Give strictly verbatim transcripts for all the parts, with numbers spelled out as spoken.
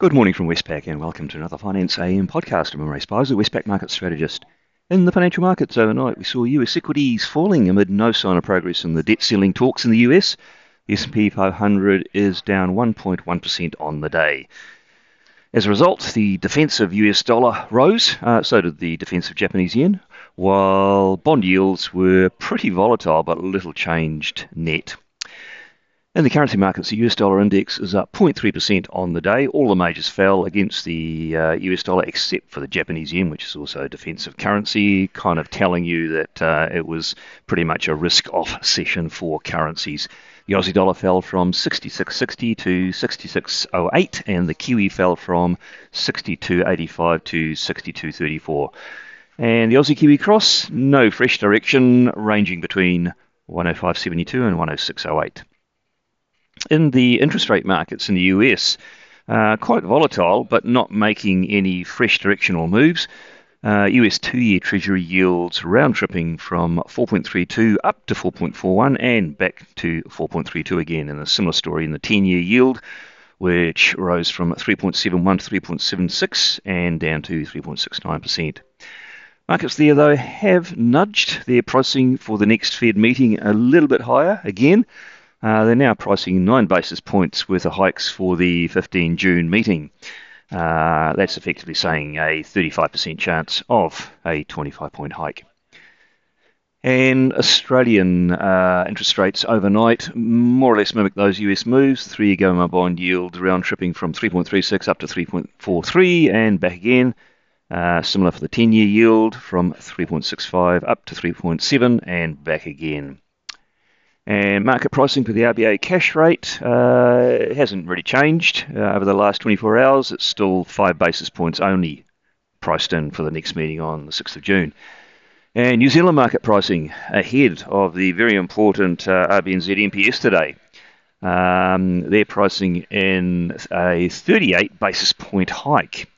Good morning from Westpac and welcome to another Finance A M podcast. I'm Murray Spicer, Westpac market strategist. In the financial markets overnight, we saw U S equities falling amid no sign of progress in the debt ceiling talks in the U S. The S and P five hundred is down one point one percent on the day. As a result, the defensive U S dollar rose, uh, so did the defensive Japanese yen, while bond yields were pretty volatile but little changed net. In the currency markets, the U S dollar index is up zero point three percent on the day. All the majors fell against the uh, U S dollar except for the Japanese yen, which is also a defensive currency, kind of telling you that uh, it was pretty much a risk-off session for currencies. The Aussie dollar fell from sixty-six sixty to sixty-six oh eight, and the Kiwi fell from sixty-two eighty-five to sixty-two thirty-four. And the Aussie-Kiwi cross, no fresh direction, ranging between one oh five seventy-two and one oh six oh eight. In the interest rate markets in the U S, uh, quite volatile, but not making any fresh directional moves. Uh, U S two-year Treasury yields round-tripping from four point three two up to four point four one and back to four point three two again. And a similar story in the ten-year yield, which rose from three point seven one to three point seven six and down to three point six nine percent. Markets there, though, have nudged their pricing for the next Fed meeting a little bit higher again. Uh, they're now pricing nine basis points worth of hikes for the fifteenth of June meeting. Uh, that's effectively saying a thirty-five percent chance of a twenty-five point hike. And Australian uh, interest rates overnight more or less mimic those U S moves. The three-year government bond yield round-tripping from three point three six up to three point four three and back again. Uh, similar for the ten-year yield from three point six five up to three point seven and back again. And market pricing for the R B A cash rate uh, hasn't really changed uh, over the last twenty-four hours. It's still five basis points only priced in for the next meeting on the sixth of June. And New Zealand market pricing ahead of the very important uh, R B N Z M P S today. Um, they're pricing in a thirty-eight basis point hike.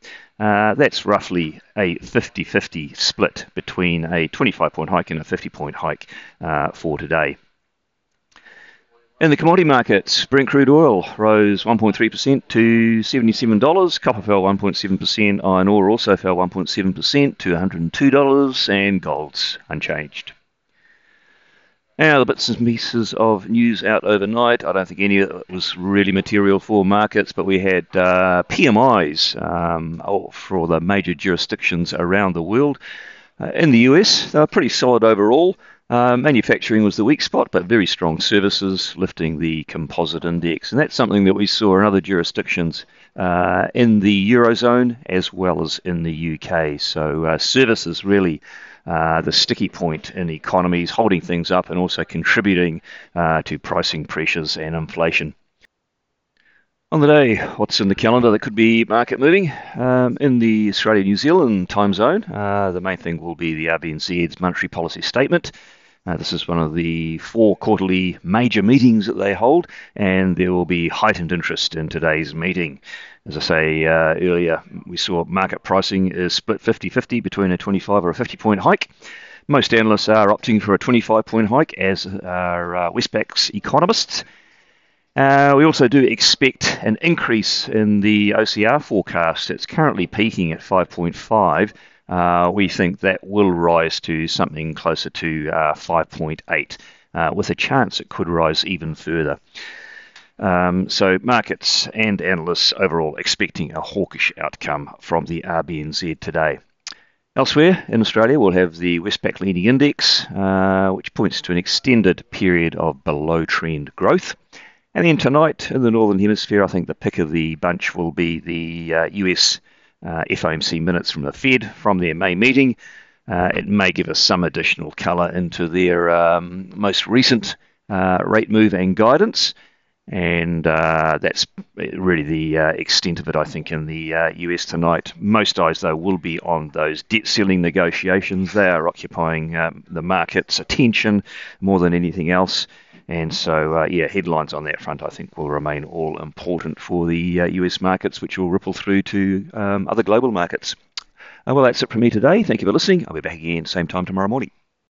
Uh, that's roughly a fifty-fifty split between a twenty-five point hike and a fifty point hike uh, for today. In the commodity markets, Brent crude oil rose one point three percent to seventy-seven dollars, copper fell one point seven percent, iron ore also fell one point seven percent to one hundred two dollars, and gold's unchanged. Now, the bits and pieces of news out overnight, I don't think any of it was really material for markets, but we had uh, P M Is um, oh, for all the major jurisdictions around the world. Uh, in the U S, they were pretty solid overall. Uh, manufacturing was the weak spot, but very strong services, lifting the composite index. And that's something that we saw in other jurisdictions uh, in the Eurozone as well as in the U K. So uh, services really uh, the sticky point in economies, holding things up and also contributing uh, to pricing pressures and inflation. On the day, what's in the calendar that could be market moving? Um, in the Australia-New Zealand time zone, uh, the main thing will be the R B N Z's monetary policy statement. Uh, this is one of the four quarterly major meetings that they hold, and there will be heightened interest in today's meeting. As I say uh, earlier, we saw market pricing is split fifty-fifty between a twenty-five or a fifty point hike. Most analysts are opting for a twenty-five point hike, as are uh, Westpac's economists. Uh, we also do expect an increase in the O C R forecast. It's currently peaking at five point five. Uh, we think that will rise to something closer to uh, five point eight, uh, with a chance it could rise even further. Um, so markets and analysts overall expecting a hawkish outcome from the R B N Z today. Elsewhere in Australia, we'll have the Westpac Leaning Index, uh, which points to an extended period of below-trend growth. And then tonight in the Northern Hemisphere, I think the pick of the bunch will be the uh, U S uh, F O M C minutes from the Fed from their May meeting. Uh, it may give us some additional colour into their um, most recent uh, rate move and guidance. And uh, that's really the uh, extent of it, I think, in the uh, U S tonight. Most eyes, though, will be on those debt ceiling negotiations. They are occupying um, the market's attention more than anything else. And so, uh, yeah, headlines on that front, I think, will remain all important for the uh, U S markets, which will ripple through to um, other global markets. Uh, well, that's it from me today. Thank you for listening. I'll be back again same time tomorrow morning.